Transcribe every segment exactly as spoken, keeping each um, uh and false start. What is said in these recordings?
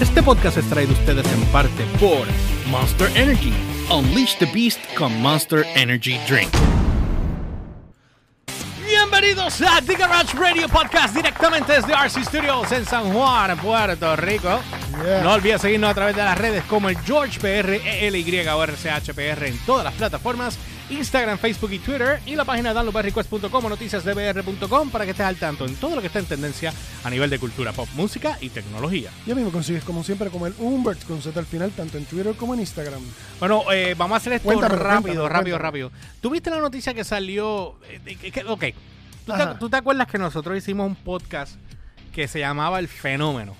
Este podcast es traído a ustedes en parte por Monster Energy. Unleash the Beast con Monster Energy Drink. Bienvenidos a The Garage Radio Podcast directamente desde R C Studios en San Juan, Puerto Rico. Yeah. No olvides seguirnos a través de las redes como el GeorgePR, ELYORCHPR en todas las plataformas, Instagram, Facebook y Twitter, y la página download back request punto com o noticias d b r punto com para que estés al tanto en todo lo que está en tendencia a nivel de cultura pop, música y tecnología. Ya mismo consigues, como siempre, como el Umberts con Z al final, tanto en Twitter como en Instagram. Bueno, eh, vamos a hacer esto cuéntame, rápido, cuéntame, rápido, cuéntame. rápido. ¿Tuviste la noticia que salió? Eh, que, ok, ¿Tú te, ¿tú te acuerdas que nosotros hicimos un podcast que se llamaba El Fenómeno?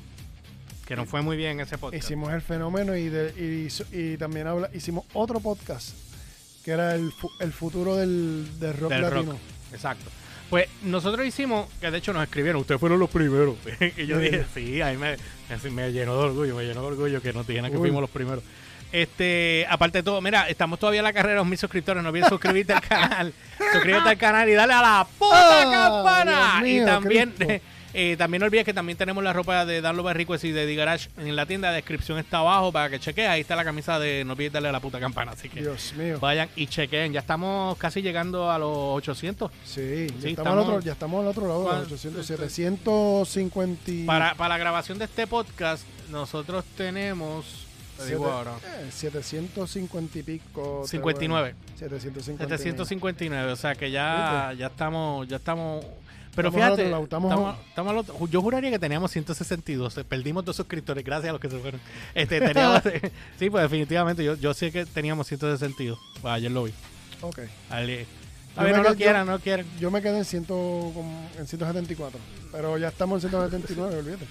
Que no fue muy bien ese podcast. Hicimos El Fenómeno y, de, y, y también habla, hicimos otro podcast que era el, el futuro del, del rock del latino. Rock. Exacto. Pues nosotros hicimos, que de hecho nos escribieron, ustedes fueron los primeros. Y yo dije, sí, ahí me, me llenó de orgullo, me llenó de orgullo que nos dijeran que fuimos los primeros. Este, aparte de todo, mira, estamos todavía en la carrera de los mil suscriptores. No olvides suscribirte al canal. Suscríbete al canal y dale a la puta oh, campana. Mío, y también... Eh, también no olvides que también tenemos la ropa de Darlo Barrico y de Digarage en la tienda. La descripción está abajo para que chequees. Ahí está la camisa de No olvides darle a la puta campana. Así que Dios mío, vayan y chequen. Ya estamos casi llegando a los ochocientos. Sí, sí ya, estamos estamos, al otro, ya estamos al otro lado, ¿cuál? ochocientos, setecientos cincuenta. Para, para la grabación de este podcast, nosotros tenemos... Siete, digo ahora. Eh, setecientos cincuenta y pico. cincuenta y nueve. setecientos cincuenta y nueve. setecientos cincuenta y nueve, o sea que ya, ya estamos... Ya estamos Pero estamos fíjate, lado, estamos, estamos, estamos lado, yo juraría que teníamos ciento sesenta y dos, perdimos dos suscriptores, gracias a los que se fueron. Este, teníamos, sí, pues definitivamente, yo, yo sé que teníamos ciento sesenta y dos, pues ayer lo vi. Ok. Ale, a ver, no lo quieran, no lo quieran. Yo me quedé en, cien, en ciento setenta y cuatro, pero ya estamos en ciento setenta y nueve, olvídate.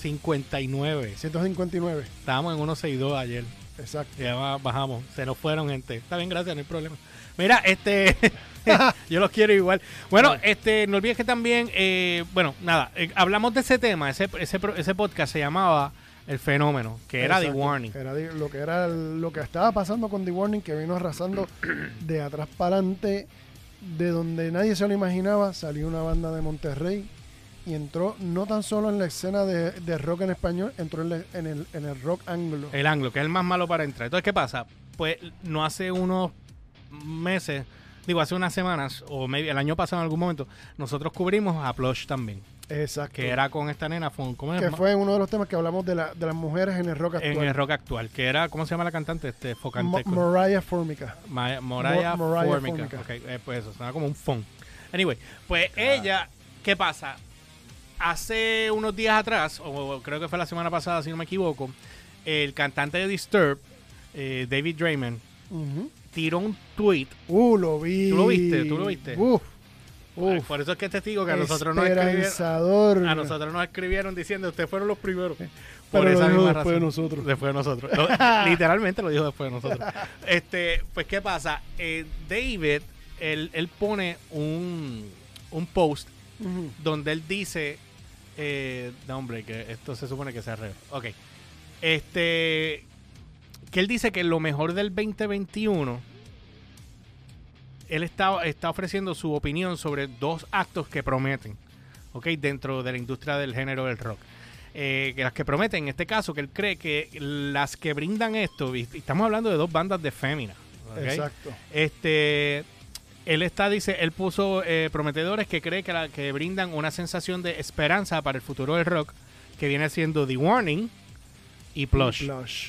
cincuenta y nueve. ciento cincuenta y nueve. Estábamos en ciento sesenta y dos ayer. Exacto. Y ya bajamos, se nos fueron, gente. Está bien, gracias, no hay problema. Mira, este... yo los quiero igual. Bueno, este, no olvides que también, eh, bueno, nada, eh, hablamos de ese tema, ese, ese, ese podcast se llamaba El Fenómeno, que era exacto, The Warning. Era lo que era lo que estaba pasando con The Warning, que vino arrasando de atrás para adelante, de donde nadie se lo imaginaba. Salió una banda de Monterrey y entró no tan solo en la escena de, de rock en español, entró en, la, en, el, en el rock anglo. El anglo, que es el más malo para entrar. Entonces, ¿qué pasa? Pues no hace unos meses... Digo, hace unas semanas, o maybe el año pasado en algún momento, nosotros cubrimos a Plush también. Exacto. Que era con esta nena, fue, ¿cómo que fue uno de los temas que hablamos de, la, de las mujeres en el rock actual. En el rock actual, que era, ¿cómo se llama la cantante? Este, Focanteco. Mo Moriah Formica. Ma Moriah Mo Moriah Formica. Formica. Okay, eh, pues eso, suena como un fon. Anyway, pues ah. ella, ¿qué pasa? Hace unos días atrás, o creo que fue la semana pasada, si no me equivoco, el cantante de Disturbed, eh, David Draiman, uh-huh, tiró un tweet. Uh, lo vi. ¿Tú lo viste? ¿Tú lo viste? Uh, uh, Ay, por eso es que te digo que a nosotros nos escribieron. A nosotros nos escribieron diciendo, ustedes fueron los primeros. Por pero esa misma después razón. De nosotros. Después de nosotros. Lo, literalmente lo dijo después de nosotros. Este, pues, ¿qué pasa? Eh, David, él, él pone un, un post uh-huh, donde él dice, eh, no, hombre, que esto se supone que sea real. Ok. Este... que él dice que lo mejor del veinte veintiuno, él está, está ofreciendo su opinión sobre dos actos que prometen, ¿ok? Dentro de la industria del género del rock. Eh, que las que prometen, en este caso, que él cree que las que brindan esto, y estamos hablando de dos bandas de féminas, ¿okay? Exacto. Este, él está, dice, él puso eh, prometedores que cree que, la, que brindan una sensación de esperanza para el futuro del rock, que viene siendo The Warning y Plush. Y Plush.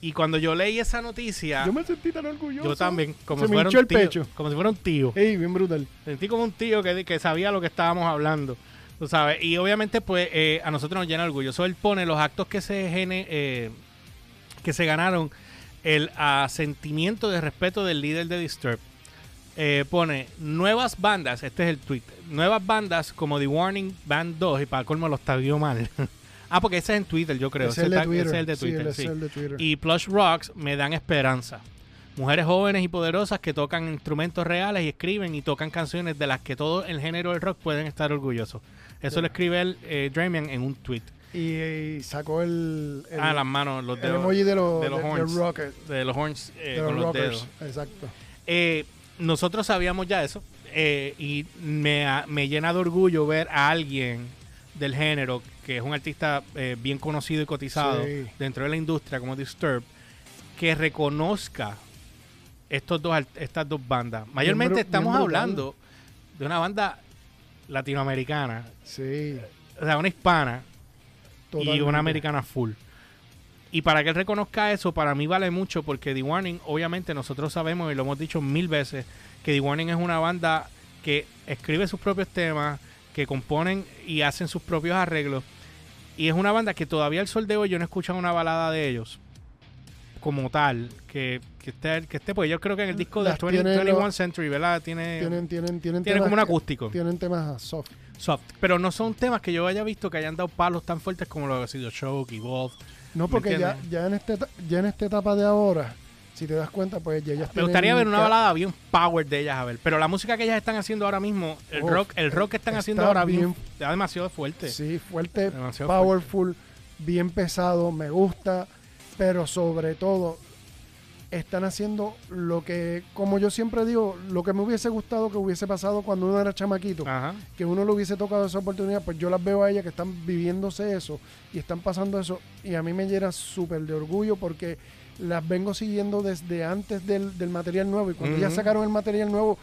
Y cuando yo leí esa noticia... Yo me sentí tan orgulloso. Yo también. Como se si me hinchó el tío, pecho. Como si fuera un tío. Ey, bien brutal. Sentí como un tío que, que sabía lo que estábamos hablando. Tú sabes. Y obviamente, pues, eh, a nosotros nos llena orgullo. Eso él pone los actos que se, gene, eh, que se ganaron el asentimiento de respeto del líder de Disturbed. Eh, pone nuevas bandas. Este es el tweet. Nuevas bandas como The Warning Band dos. Y para colmo lo estadio mal. Ah, porque ese es en Twitter, yo creo. Es el de Twitter. Ese es el de Twitter, sí, sí. El de Twitter. Y Plush Rocks me dan esperanza. Mujeres jóvenes y poderosas que tocan instrumentos reales y escriben y tocan canciones de las que todo el género del rock pueden estar orgullosos. Eso yeah. lo escribe el eh, Draiman en un tweet. Y, y sacó el, el... Ah, las manos, los dedos. El emoji de los, de los de, horns. De, de los horns eh, de los con rockers, los dedos. Exacto. Eh, nosotros sabíamos ya eso. Eh, y me, me llena de orgullo ver a alguien... del género, que es un artista eh, bien conocido y cotizado sí. dentro de la industria como Disturbed, que reconozca estos dos estas dos bandas. Mayormente bien, estamos bien hablando de una banda latinoamericana, sí. o sea, una hispana totalmente. Y una americana full. Y para que él reconozca eso, para mí vale mucho, porque The Warning, obviamente nosotros sabemos y lo hemos dicho mil veces, que The Warning es una banda que escribe sus propios temas, que componen y hacen sus propios arreglos. Y es una banda que todavía al sol de hoy yo no he escuchado una balada de ellos como tal, que, que esté, que esté, pues yo creo que en el disco de Twenty One Century, ¿verdad? Tiene, tienen, tienen, tienen tiene como un acústico. Tienen temas soft. Soft, pero no son temas que yo haya visto que hayan dado palos tan fuertes como lo ha sido Choke, Evolve. No, porque ya, ya, en este, ya en esta etapa de ahora, si te das cuenta, pues ya ellas me gustaría ver una balada bien power de ellas, a ver. Pero la música que ellas están haciendo ahora mismo, el oh, rock el rock que están haciendo ahora mismo, está demasiado fuerte. Sí, fuerte, demasiado powerful, fuerte. Bien pesado, me gusta. Pero sobre todo, están haciendo lo que, como yo siempre digo, lo que me hubiese gustado que hubiese pasado cuando uno era chamaquito, ajá. que uno le hubiese tocado esa oportunidad, pues yo las veo a ellas que están viviéndose eso y están pasando eso, y a mí me llena súper de orgullo porque las vengo siguiendo desde antes del, del material nuevo, y cuando uh-huh. ya sacaron el material nuevo,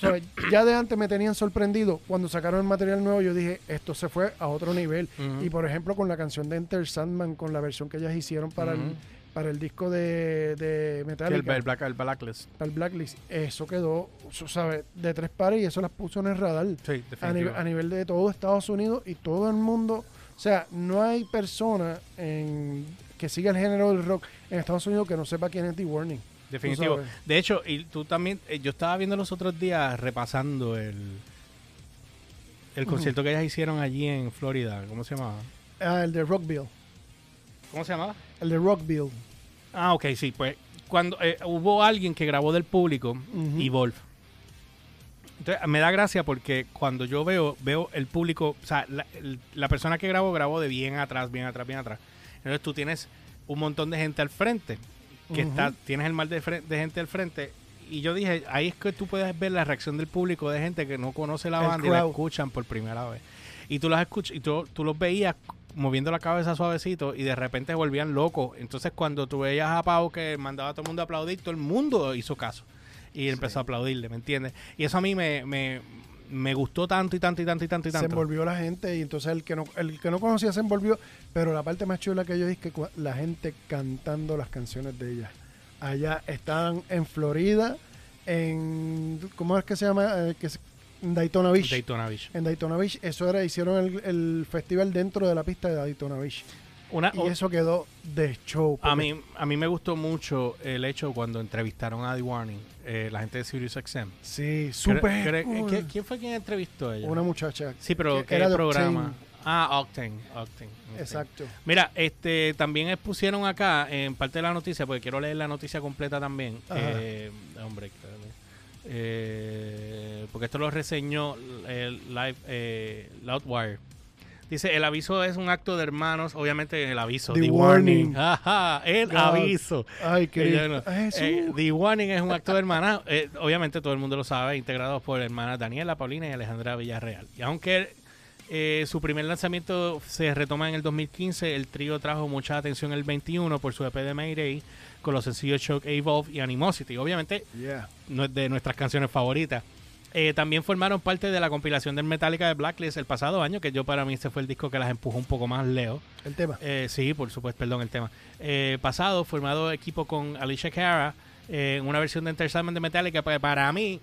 o sea, ya de antes me tenían sorprendido. Cuando sacaron el material nuevo yo dije, esto se fue a otro nivel. Uh-huh. Y por ejemplo con la canción de Enter Sandman, con la versión que ellas hicieron para uh-huh. el para el disco de, de Metallica. Sí, el, el, black, el Blacklist. El Blacklist. Eso quedó, ¿sabes? De tres pares, y eso las puso en el radar. Sí, a, nive- a nivel de todo Estados Unidos y todo el mundo. O sea, no hay persona en, que siga el género del rock en Estados Unidos que no sepa quién es The Warning. Definitivo. De hecho, y tú también, yo estaba viendo los otros días repasando el, el uh-huh. concierto que ellas hicieron allí en Florida. ¿Cómo se llamaba? Ah, el de Rockville. ¿Cómo se llamaba? El de Rockville. Ah, ok, sí. Pues cuando eh, hubo alguien que grabó del público, uh-huh. y Wolf. Entonces, me da gracia porque cuando yo veo, veo el público, o sea, la, el, la persona que grabó, grabó de bien atrás, bien atrás, bien atrás. Entonces tú tienes un montón de gente al frente, que uh-huh. está, tienes el mar de, fre- de gente al frente. Y yo dije, ahí es que tú puedes ver la reacción del público, de gente que no conoce la el banda crowd. Y la escuchan por primera vez. Y tú los escuchas, y tú, tú los veías moviendo la cabeza suavecito y de repente volvían locos. Entonces cuando tú veías a Pau que mandaba a todo el mundo a aplaudir, todo el mundo hizo caso y empezó sí. a aplaudirle, ¿me entiendes? Y eso a mí me, me, me gustó tanto y tanto y tanto y tanto y tanto. Se envolvió la gente, y entonces el que no, el que no conocía se envolvió, pero la parte más chula que yo dije es que la gente cantando las canciones de ella. Allá están en Florida, en ¿cómo es que se llama? Eh, que se, En Daytona Beach. Daytona Beach. En Daytona Beach. Eso era, hicieron el, el festival dentro de la pista de Daytona Beach. Una, y o... eso quedó de show. A mí, a mí me gustó mucho el hecho cuando entrevistaron a The Warning, eh, la gente de SiriusXM. Sí, súper cool. ¿Quién fue quien entrevistó a ella? Una muchacha. Sí, pero que era de programa. Octane. Ah, Octane, Octane. Octane. Exacto. Mira, este, también expusieron acá, en parte de la noticia, porque quiero leer la noticia completa también. Eh, hombre, Eh, porque esto lo reseñó el live, eh, Loudwire. Dice, el aviso es un acto de hermanos. Obviamente el aviso, The, The Warning, warning. Ajá, el God. aviso Ay, qué eh, no. eh, The Warning es un acto de hermanas, eh, obviamente todo el mundo lo sabe, integrados por hermanas Daniela, Paulina y Alejandra Villarreal. Y aunque eh, su primer lanzamiento se retoma en el dos mil quince, el trío trajo mucha atención el veintiuno por su E P de Mayday, con los sencillos Choke, Evolve y Animosity. Obviamente, yeah. no es de nuestras canciones favoritas. Eh, también formaron parte de la compilación del Metallica de Blacklist el pasado año, que yo para mí este fue el disco que las empujó un poco más lejos. ¿El tema? Eh, sí, por supuesto, perdón, el tema. Eh, pasado, formado equipo con Alicia Cara en eh, una versión de Enter Sandman de Metallica, que para mí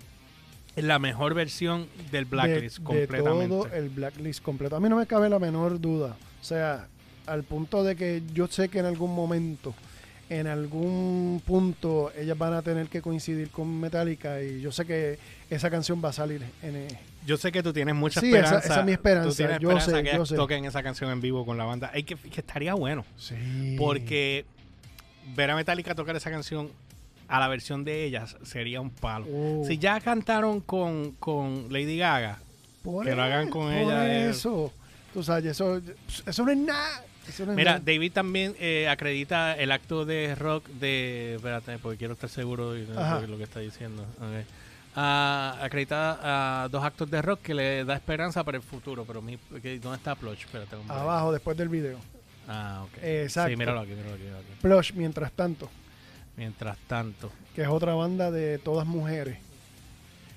es la mejor versión del Blacklist de, completamente. De todo el Blacklist completo. A mí no me cabe la menor duda. O sea, al punto de que yo sé que en algún momento... en algún punto ellas van a tener que coincidir con Metallica, y yo sé que esa canción va a salir en el... Yo sé que tú tienes mucha sí, esperanza. Esa, esa es mi esperanza. Tú tienes yo esperanza sé, que ellas toquen esa canción en vivo con la banda. Hay que, que estaría bueno. Sí. Porque ver a Metallica tocar esa canción a la versión de ellas sería un palo. Oh. Si ya cantaron con, con Lady Gaga, por que el, lo hagan con por ella. Eso. El... Tú sabes, eso, eso no es nada. Mira, David también eh, acredita el acto de rock de... Espérate, porque quiero estar seguro de, de lo que está diciendo. Okay. uh, acreditada a dos actos de rock que le da esperanza para el futuro. Pero mi, ¿dónde está Plush? Espérate, abajo, después del video. Ah, ok. Exacto. Sí, míralo aquí, míralo aquí, míralo aquí. Plush, mientras tanto. Mientras tanto. Que es otra banda de todas mujeres.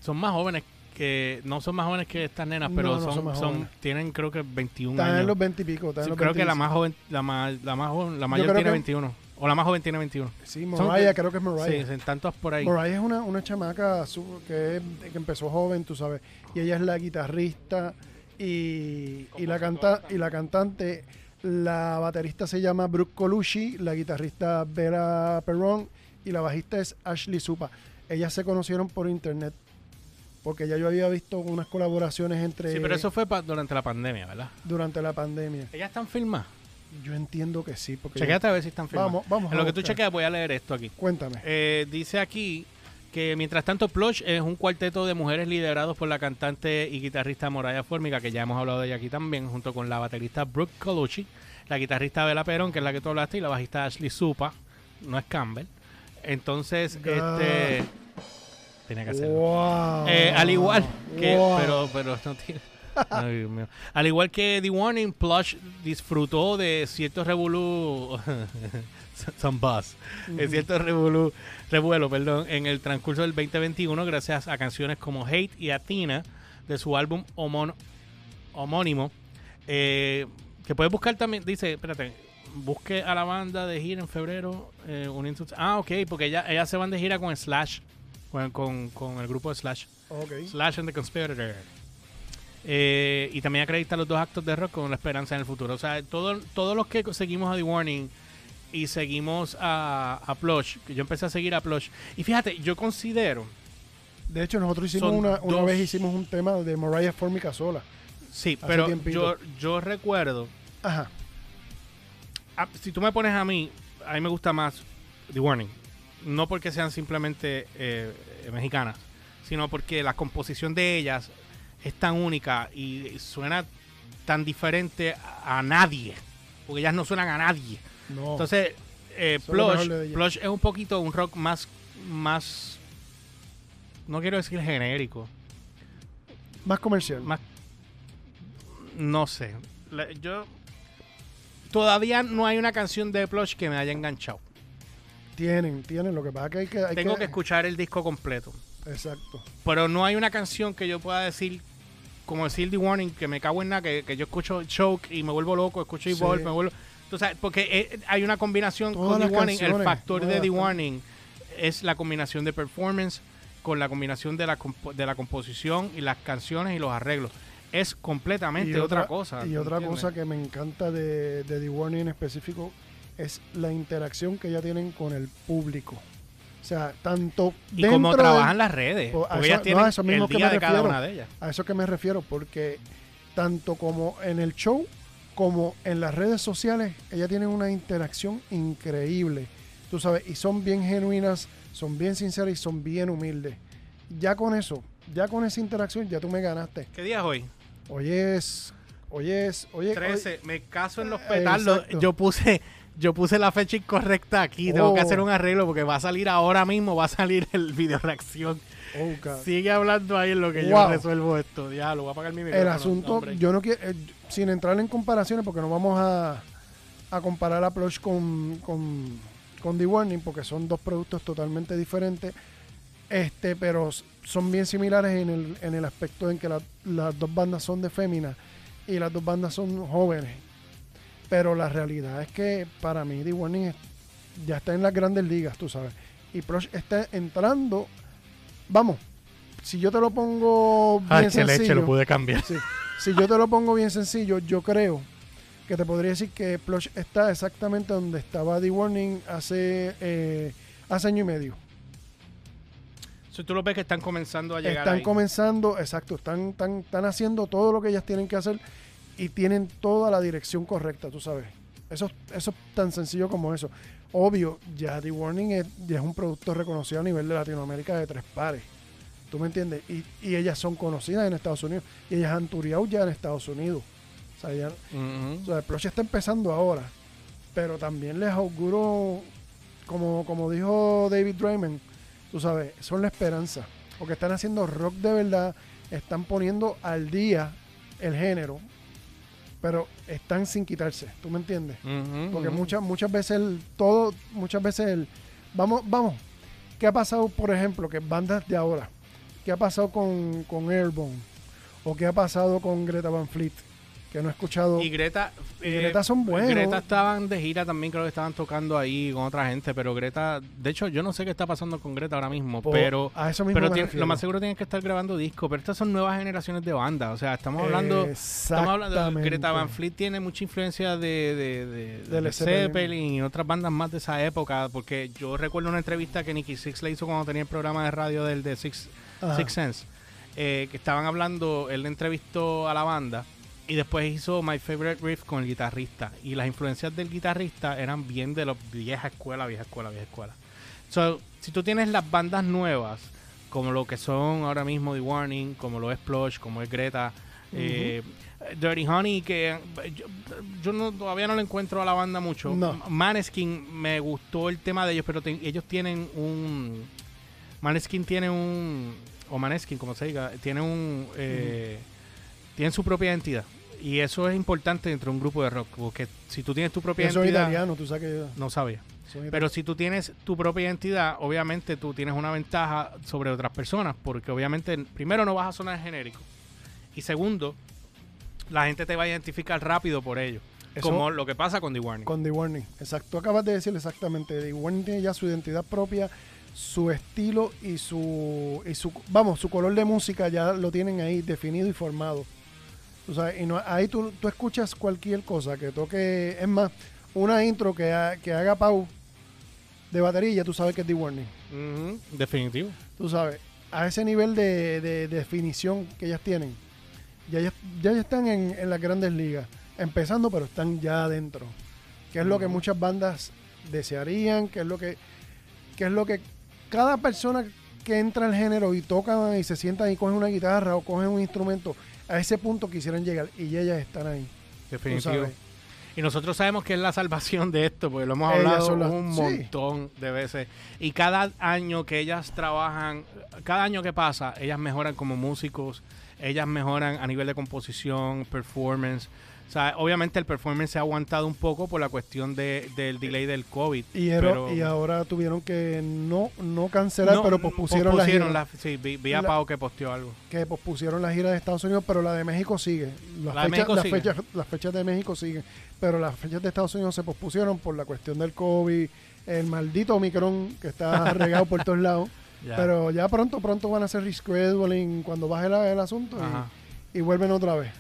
Son más jóvenes que... No son más jóvenes que estas nenas, pero no, no son, son, son... Tienen creo que veintiuno están años. Están en los veinte y pico. Sí, en los creo que la más joven... La más, la más joven... La mayor tiene que... veintiuno. O la más joven tiene veintiuno. Sí, Moriah, creo que es Moriah. Sí, en tantos por ahí. Moriah es una, una chamaca su, que, que empezó joven, tú sabes. Y ella es la guitarrista y, y, la, canta, y la cantante... La baterista se llama Brooke Colucci, la guitarrista Vera Perón y la bajista es Ashley Suppa. Ellas se conocieron por internet porque ya yo había visto unas colaboraciones entre... Sí, pero eso fue pa- durante la pandemia, ¿verdad? Durante la pandemia. ¿Ellas están filmadas? Yo entiendo que sí. Porque chequéate ya... a ver si están filmadas. Vamos, vamos. En lo que tú chequeas voy a leer esto aquí. Cuéntame. Eh, dice aquí que mientras tanto Plush es un cuarteto de mujeres liderados por la cantante y guitarrista Moriah Formica, que ya hemos hablado de ella aquí también, junto con la baterista Brooke Colucci, la guitarrista Vera Perón, que es la que tú hablaste, y la bajista Ashley Suppa, no es Campbell. Entonces, God. este... Tenía que hacerlo. Wow. Eh, al igual que... Wow. Pero, pero no tiene... Ay, Dios mío. Al igual que The Warning, Plush disfrutó de ciertos revolú... Son buzz. Mm-hmm. Es cierto revuelo, revuelo, perdón, en el transcurso del veinte veintiuno gracias a canciones como Hate y Athena de su álbum homon, homónimo. Eh, que puedes buscar también, dice, espérate, busque a la banda de gira en febrero. Eh, un ah, ok, porque ellas ella se van de gira con el Slash, con, con, con el grupo de Slash. Okay. Slash and the Conspirator. Eh, y también acredita los dos actos de rock con la esperanza en el futuro. O sea, todo, todos los que seguimos a The Warning... Y seguimos a, a Plush. Yo empecé a seguir a Plush. Y fíjate, yo considero... De hecho, nosotros hicimos una, una vez hicimos un tema de Moriah Formica sola. Sí, pero yo, yo recuerdo... Ajá. A, si tú me pones a mí, a mí me gusta más The Warning. No porque sean simplemente eh, mexicanas, sino porque la composición de ellas es tan única y suena tan diferente a, a nadie. Porque ellas no suenan a nadie. No. Entonces, eh, Plush, Plush es un poquito un rock más, más, no quiero decir genérico. Más comercial. Más, no sé. La, yo todavía no hay una canción de Plush que me haya enganchado. Tienen, tienen. Lo que pasa es que hay que... Hay Tengo que... que escuchar el disco completo. Exacto. Pero no hay una canción que yo pueda decir... Como decir The Warning, que me cago en nada, que, que yo escucho Choke y me vuelvo loco, escucho Evolve, sí. me vuelvo... Entonces, porque hay una combinación Todas con The Warning, el factor de The Warning es la combinación de performance con la combinación de la comp- de la composición y las canciones y los arreglos. Es completamente y otra, otra cosa. Y otra ¿entiendes? cosa que me encanta de, de The Warning en específico es la interacción que ya tienen con el público. O sea, tanto y dentro... Y cómo trabajan del, las redes. Porque eso, ellas tienen no, eso mismo el día que me de refiero, cada una de ellas. A eso que me refiero, porque tanto como en el show... Como en las redes sociales, ellas tienen una interacción increíble, tú sabes, y son bien genuinas, son bien sinceras y son bien humildes. Ya con eso, ya con esa interacción, ya tú me ganaste. ¿Qué día es hoy? Hoy es, hoy es, hoy es... trece, hoy... me caso en los petardos. Exacto. Yo puse... Yo puse la fecha incorrecta aquí. Tengo oh. que hacer un arreglo porque va a salir ahora mismo. Va a salir el video reacción. Oh, sigue hablando ahí en lo que wow. yo resuelvo esto. Ya, lo voy a pagar mi micrófono. El asunto, no, yo no quiero... Eh, sin entrar en comparaciones, porque no vamos a, a comparar a Plush con, con, con The Warning, porque son dos productos totalmente diferentes. Este, pero son bien similares en el, en el aspecto en que la, las dos bandas son de féminas y las dos bandas son jóvenes. Pero la realidad es que para mí The Warning ya está en las grandes ligas, tú sabes. Y Plush está entrando... Vamos, si yo te lo pongo bien Ay, sencillo... leche, lo pude cambiar. Sí, si yo te lo pongo bien sencillo, yo creo que te podría decir que Plush está exactamente donde estaba The Warning hace, eh, hace año y medio. Si tú lo ves que están comenzando a llegar Están ahí. comenzando, exacto. Están, están, están haciendo todo lo que ellas tienen que hacer... Y tienen toda la dirección correcta, tú sabes. Eso, eso es tan sencillo como eso. Obvio, ya The Warning es, ya es un producto reconocido a nivel de Latinoamérica de tres pares. ¿Tú me entiendes? Y, y ellas son conocidas en Estados Unidos. Y ellas han tureado ya en Estados Unidos. O sea, ya, uh-huh. o sea, el Plush está empezando ahora. Pero también les auguro, como, como dijo David Draiman, tú sabes, son la esperanza. porque están haciendo rock de verdad, están poniendo al día el género, pero están sin quitarse, ¿tú me entiendes? Uh-huh, porque uh-huh. muchas muchas veces el todo, muchas veces el vamos, vamos, ¿qué ha pasado, por ejemplo, que bandas de ahora? ¿Qué ha pasado con, con Airborne? ¿O qué ha pasado con Greta Van Fleet? Que no he escuchado. Y Greta, y Greta eh, son buenos. Greta estaban de gira también, creo que estaban tocando ahí con otra gente, pero Greta, de hecho yo no sé qué está pasando con Greta ahora mismo, Por, pero a eso mismo pero tiene, lo más seguro tienen que estar grabando discos, pero estas son nuevas generaciones de bandas, o sea, estamos hablando, estamos hablando Greta Van Fleet tiene mucha influencia de, de, de, de, de Zeppelin y otras bandas más de esa época, porque yo recuerdo una entrevista que Nikki Sixx le hizo cuando tenía el programa de radio del de Sixth Sense, eh, que estaban hablando, él le entrevistó a la banda. Y después hizo My Favorite Riff con el guitarrista. Y las influencias del guitarrista eran bien de la vieja escuela, vieja escuela, vieja escuela. So, si tú tienes las bandas nuevas, como lo que son ahora mismo The Warning, como lo es Plush, como es Greta, uh-huh. eh, Dirty Honey, que yo, yo no, todavía no le encuentro a la banda mucho. No. Maneskin, me gustó el tema de ellos, pero te, ellos tienen un... Maneskin tiene un... O Maneskin, como se diga, tiene un... Eh, uh-huh. Tienen su propia identidad. Y eso es importante dentro de un grupo de rock, porque si tú tienes tu propia eso identidad... Soy italiano, tú sabes que... No sabía. Pero si tú tienes tu propia identidad, obviamente tú tienes una ventaja sobre otras personas, porque obviamente, primero, no vas a sonar genérico. Y segundo, la gente te va a identificar rápido por ello. Eso, como lo que pasa con The Warning. Con The Warning, exacto. Tú acabas de decir exactamente, The Warning tiene ya su identidad propia, su estilo y su... Y su vamos, su color de música ya lo tienen ahí definido y formado. O sea, y no, ahí tú, tú escuchas cualquier cosa que toque, es más, una intro que, ha, que haga Pau de batería, ya tú sabes que es The Warning. Uh-huh. Definitivo. Tú sabes, a ese nivel de, de, de definición que ellas tienen, ya, ya, ya están en, en las grandes ligas, empezando, pero están ya adentro, que es uh-huh. lo que muchas bandas desearían, que es lo que, que es lo que cada persona que entra al género y toca y se sienta y coge una guitarra o coge un instrumento, a ese punto quisieran llegar y ellas están ahí. Definitivo. Y nosotros sabemos que es la salvación de esto, porque lo hemos hablado las, un montón sí. de veces. Y cada año que ellas trabajan, cada año que pasa, ellas mejoran como músicos, ellas mejoran a nivel de composición, performance. O sea, obviamente el performance se ha aguantado un poco por la cuestión de, del delay del COVID. Y, era, pero, y ahora tuvieron que no, no cancelar, no, pero pospusieron, pospusieron la gira. La, sí, vi, vi a Pau que posteó algo. Que pospusieron la gira de Estados Unidos, pero la de México sigue. Las la fechas, las fechas, las fechas de México siguen, pero las fechas de Estados Unidos se pospusieron por la cuestión del COVID, el maldito Omicron que está regado por todos lados. Ya. Pero ya pronto, pronto van a hacer rescheduling cuando baje la, el asunto y, y vuelven otra vez.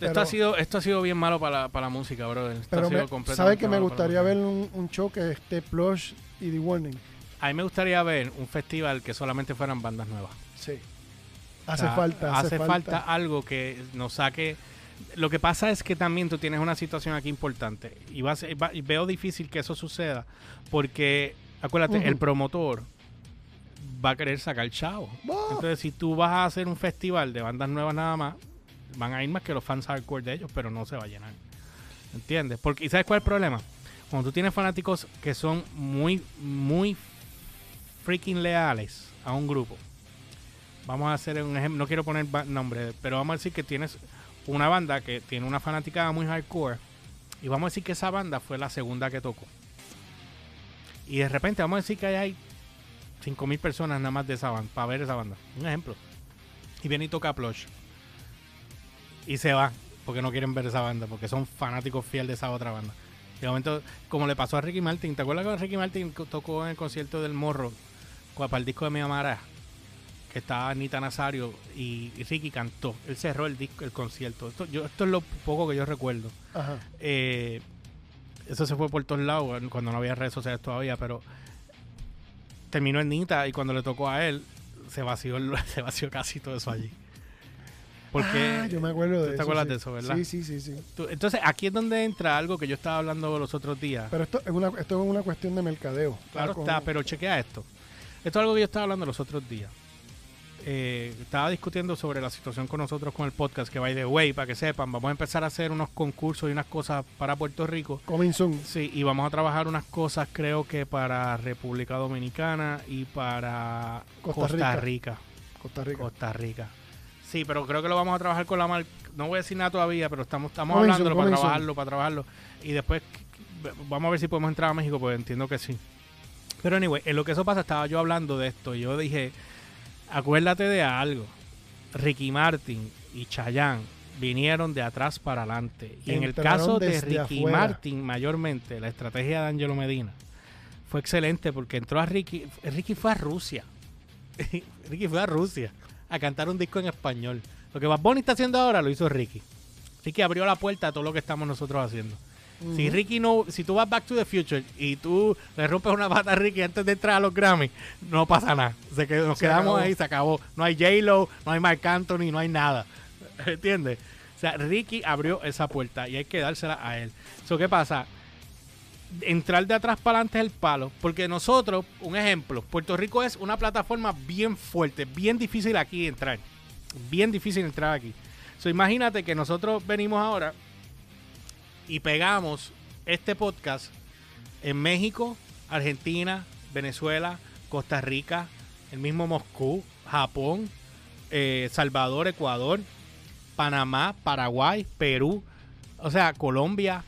Pero, esto, ha sido, esto ha sido bien malo para la, para la música, brother. Esto pero ha sido me, completamente ¿sabes que me gustaría ver un, un show que esté Plush y The Warning? A mí me gustaría ver un festival que solamente fueran bandas nuevas. Sí. Hace o sea, falta. Hace, hace falta. falta algo que nos saque... Lo que pasa es que también tú tienes una situación aquí importante. Y, va a ser, va, y veo difícil que eso suceda porque, acuérdate, uh-huh. el promotor va a querer sacar chavo. Oh. Entonces, si tú vas a hacer un festival de bandas nuevas nada más... Van a ir más que los fans hardcore de ellos, pero no se va a llenar. ¿Entiendes? Porque, ¿y sabes cuál es el problema? Cuando tú tienes fanáticos que son muy, muy freaking leales a un grupo. Vamos a hacer un ejemplo, no quiero poner nombre, pero vamos a decir que tienes una banda que tiene una fanaticada muy hardcore y vamos a decir que esa banda fue la segunda que tocó. Y de repente vamos a decir que hay cinco mil personas nada más de esa banda, para ver esa banda. Un ejemplo. Y viene y toca Plush. Y se van, porque no quieren ver esa banda, porque son fanáticos fieles de esa otra banda. De momento, como le pasó a Ricky Martin, ¿te acuerdas que Ricky Martin tocó en el concierto del Morro para el disco de Mi Amara? Que estaba Anita Nazario y Ricky cantó. Él cerró el disco, el concierto. Esto, yo, esto es lo poco que yo recuerdo. Ajá. Eh, eso se fue por todos lados, cuando no había redes sociales todavía, pero terminó Anita y cuando le tocó a él, se vació, se vació casi todo eso allí. Porque ah, yo me acuerdo de eso. ¿Te acuerdas sí. de eso, verdad? Sí, sí, sí, sí. Tú, entonces, aquí es donde entra algo que yo estaba hablando los otros días. Pero esto es una, esto es una cuestión de mercadeo. Claro con... está, pero chequea esto. Esto es algo que yo estaba hablando los otros días. Eh, estaba discutiendo sobre la situación con nosotros con el podcast, que by the way, para que sepan, vamos a empezar a hacer unos concursos y unas cosas para Puerto Rico. Coming soon. Sí, y vamos a trabajar unas cosas, creo que para República Dominicana y para Costa Rica. Costa Rica. Costa Rica. Costa Rica. Sí, pero creo que lo vamos a trabajar con la marca. No voy a decir nada todavía, pero estamos estamos comenzó, hablándolo comenzó. para trabajarlo, para trabajarlo. Y después vamos a ver si podemos entrar a México, pues entiendo que sí. Pero anyway, en lo que eso pasa, estaba yo hablando de esto. Yo dije, acuérdate de algo. Ricky Martin y Chayanne vinieron de atrás para adelante. Y en el caso de Ricky afuera. Martin, mayormente, la estrategia de Angelo Medina fue excelente porque entró a Ricky. Ricky fue a Rusia. Ricky fue a Rusia a cantar un disco en español. Lo que Bad Bunny está haciendo ahora lo hizo Ricky. Ricky abrió la puerta a todo lo que estamos nosotros haciendo. Uh-huh. Si Ricky no, si tú vas Back to the Future y tú le rompes una pata a Ricky antes de entrar a los Grammy, no pasa nada. Se qued, nos se quedamos acabó. ahí, se acabó. No hay J-Lo, no hay Marc Anthony, no hay nada. ¿Entiendes? O sea, Ricky abrió esa puerta y hay que dársela a él. So, ¿qué pasa? Entrar de atrás para adelante es el palo, porque nosotros, un ejemplo, Puerto Rico es una plataforma bien fuerte, bien difícil aquí entrar. Bien difícil entrar aquí. So, imagínate que nosotros venimos ahora y pegamos este podcast en México, Argentina, Venezuela, Costa Rica, el mismo Moscú, Japón, eh, Salvador, Ecuador, Panamá, Paraguay, Perú, o sea, Colombia.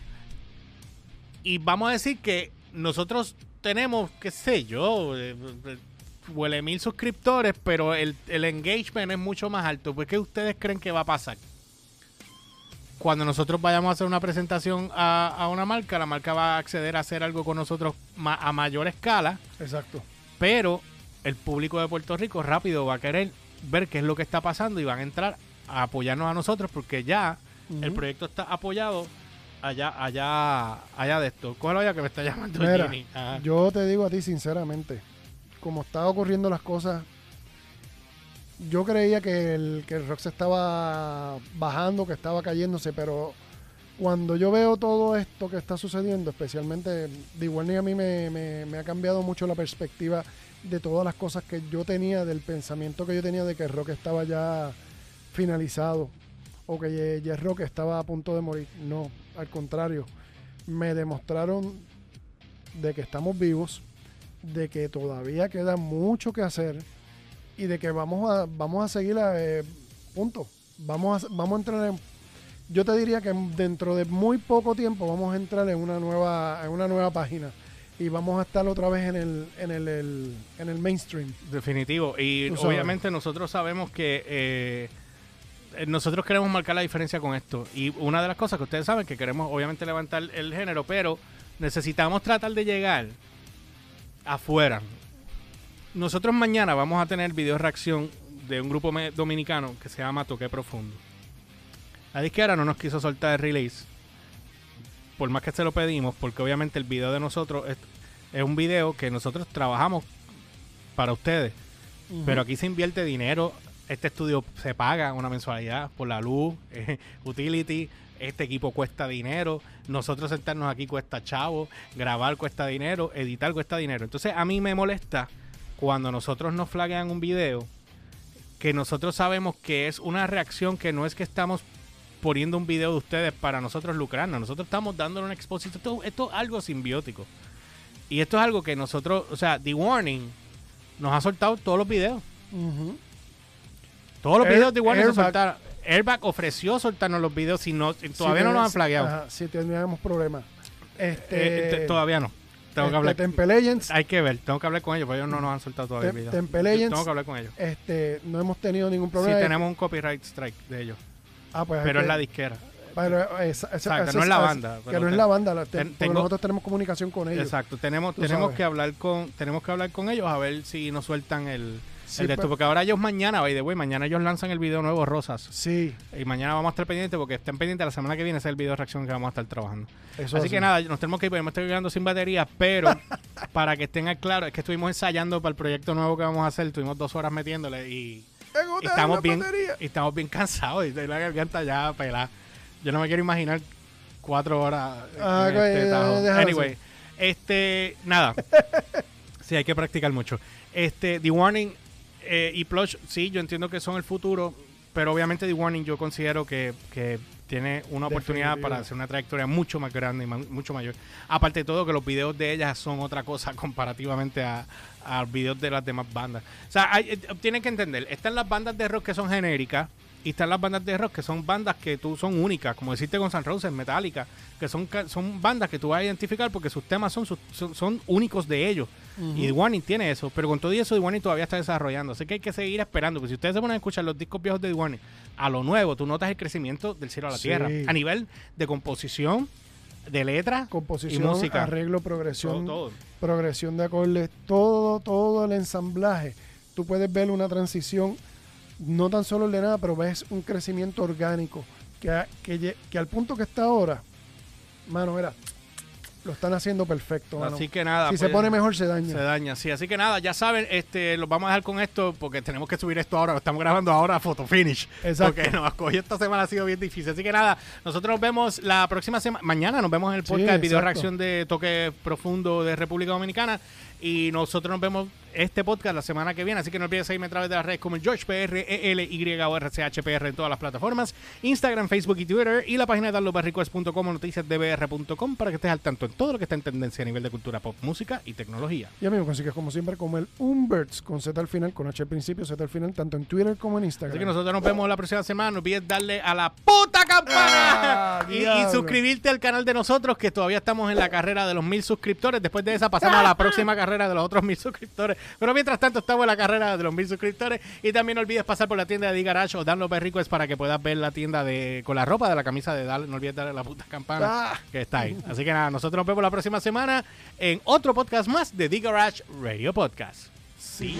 Y vamos a decir que nosotros tenemos, qué sé yo, huele mil suscriptores, pero el, el engagement es mucho más alto. Pues, ¿qué ustedes creen que va a pasar? Cuando nosotros vayamos a hacer una presentación a, a una marca, la marca va a acceder a hacer algo con nosotros ma, a mayor escala. Exacto. Pero el público de Puerto Rico rápido va a querer ver qué es lo que está pasando y van a entrar a apoyarnos a nosotros porque ya uh-huh. el proyecto está apoyado allá, allá, allá de esto. Cógelo allá que me está llamando Mira, Jimmy. Ajá. Yo te digo a ti sinceramente, como están ocurriendo las cosas, yo creía que el, que el rock se estaba bajando, que estaba cayéndose, pero cuando yo veo todo esto que está sucediendo, especialmente The Warning, a mí me, me, me ha cambiado mucho la perspectiva de todas las cosas que yo tenía, del pensamiento que yo tenía de que el rock estaba ya finalizado o que ya el rock estaba a punto de morir. No, al contrario, me demostraron de que estamos vivos, de que todavía queda mucho que hacer, y de que vamos a vamos a seguir a eh, punto. Vamos a, vamos a entrar en... Yo te diría que dentro de muy poco tiempo vamos a entrar en una nueva en una nueva página y vamos a estar otra vez en el en el, el en el mainstream. Definitivo. Y obviamente nosotros sabemos que eh, nosotros queremos marcar la diferencia con esto. Y una de las cosas que ustedes saben que queremos obviamente levantar el género, pero necesitamos tratar de llegar afuera. Nosotros mañana vamos a tener video reacción de un grupo dominicano que se llama Toque Profundo. La disquera no nos quiso soltar el release, por más que se lo pedimos, porque obviamente el video de nosotros es, es un video que nosotros trabajamos para ustedes. Uh-huh. Pero aquí se invierte dinero. Este estudio se paga una mensualidad por la luz, eh, utility. Este equipo cuesta dinero. Nosotros sentarnos aquí cuesta chavo. Grabar cuesta dinero. Editar cuesta dinero. Entonces a mí me molesta cuando nosotros nos flaguean un video que nosotros sabemos que es una reacción, que no es que estamos poniendo un video de ustedes para nosotros lucrarnos, nosotros estamos dándole una exposición. Esto, esto es algo simbiótico y esto es algo que nosotros, o sea, The Warning nos ha soltado todos los videos. Uh-huh. Todos los Air, videos de The Warning nos soltaron. Airbag ofreció soltarnos los videos si no, si todavía si no nos han flagueado. Ajá, si teníamos problemas. Este... Este, todavía no. Tengo que hablar. Temple Legends. Hay que ver, tengo que hablar con ellos, porque ellos no nos han soltado todavía el video. Temple Legends. Tengo que hablar con ellos. Este, no hemos tenido ningún problema. Sí, tenemos un copyright strike de ellos. Ah, pues. Pero es la disquera. Pero esa, esa, o sea, que esa, no es la banda. Que no es la banda, la, ten, tengo, nosotros tenemos comunicación con ellos. Exacto, tenemos, tenemos que hablar con, tenemos que hablar con ellos a ver si nos sueltan el, sí, el de esto. Porque ahora ellos mañana, by the way, mañana ellos lanzan el video nuevo Rosas. Sí. Y mañana vamos a estar pendientes porque estén pendientes, la semana que viene es el video de reacción que vamos a estar trabajando. Eso Así es que nada, nos tenemos que ir, porque me estoy quedando sin batería, pero para que estén al claro, es que estuvimos ensayando para el proyecto nuevo que vamos a hacer, estuvimos dos horas metiéndole y, y estamos bien y estamos bien cansados, y la garganta ya pelada. Yo no me quiero imaginar cuatro horas. Ah, en okay, este tajo. Anyway, este, nada. Sí, hay que practicar mucho. Este, The Warning Eh, y Plush, sí, yo entiendo que son el futuro, pero obviamente The Warning yo considero que, que tiene una oportunidad para hacer una trayectoria mucho más grande y ma- mucho mayor. Aparte de todo, que los videos de ellas son otra cosa comparativamente a, a videos de las demás bandas. O sea, hay, tienen que entender, están las bandas de rock que son genéricas y están las bandas de rock que son bandas que tú son únicas, como deciste con San Roses, Metallica, que son, son bandas que tú vas a identificar porque sus temas son, sus, son, son únicos de ellos. Uh-huh. Y The Warning tiene eso, pero con todo eso The Warning todavía está desarrollando, así que hay que seguir esperando, porque si ustedes se ponen a escuchar los discos viejos de The Warning a lo nuevo, tú notas el crecimiento del cielo a la sí. tierra, a nivel de composición, de letra, composición, y música, arreglo, progresión, todo, todo. progresión de acordes, todo, todo el ensamblaje. Tú puedes ver una transición no tan solo ordenada, pero ves un crecimiento orgánico que, que, que al punto que está ahora, mano, era lo están haciendo perfecto, mano. Así que nada, si pues, se pone mejor se daña. Se daña, sí. Así que nada, ya saben, este, los vamos a dejar con esto porque tenemos que subir esto ahora. Lo estamos grabando ahora a Photo Finish. Exacto. Porque nos acogió esta semana, ha sido bien difícil. Así que nada, nosotros nos vemos la próxima semana. Mañana nos vemos en el podcast, sí, video reacción de Toque Profundo de República Dominicana. Y nosotros nos vemos este podcast la semana que viene. Así que no olvides seguirme a través de las redes como el GeorgePR, ELYORCHPR en todas las plataformas, Instagram, Facebook y Twitter, y la página de download back request punto com, noticias d b r punto com, para que estés al tanto en todo lo que está en tendencia a nivel de cultura pop, música y tecnología. Y a mí me consigues como siempre como el Umberts, con Z al final, con H al principio, Z al final, tanto en Twitter como en Instagram. Así que nosotros nos vemos la próxima semana. No olvides darle a la puta campana ah, y, y suscribirte al canal de nosotros, que todavía estamos en la carrera de los mil suscriptores. Después de esa pasamos a la próxima carrera de los otros mil suscriptores, pero mientras tanto estamos en la carrera de los mil suscriptores. Y también no olvides pasar por la tienda de Digarage o Darlo Barrico, es para que puedas ver la tienda de con la ropa de la camisa de Darlo. No olvides darle la puta campana ah. que está ahí. Así que nada, nosotros nos vemos la próxima semana en otro podcast más de Digarage Radio Podcast. Sí.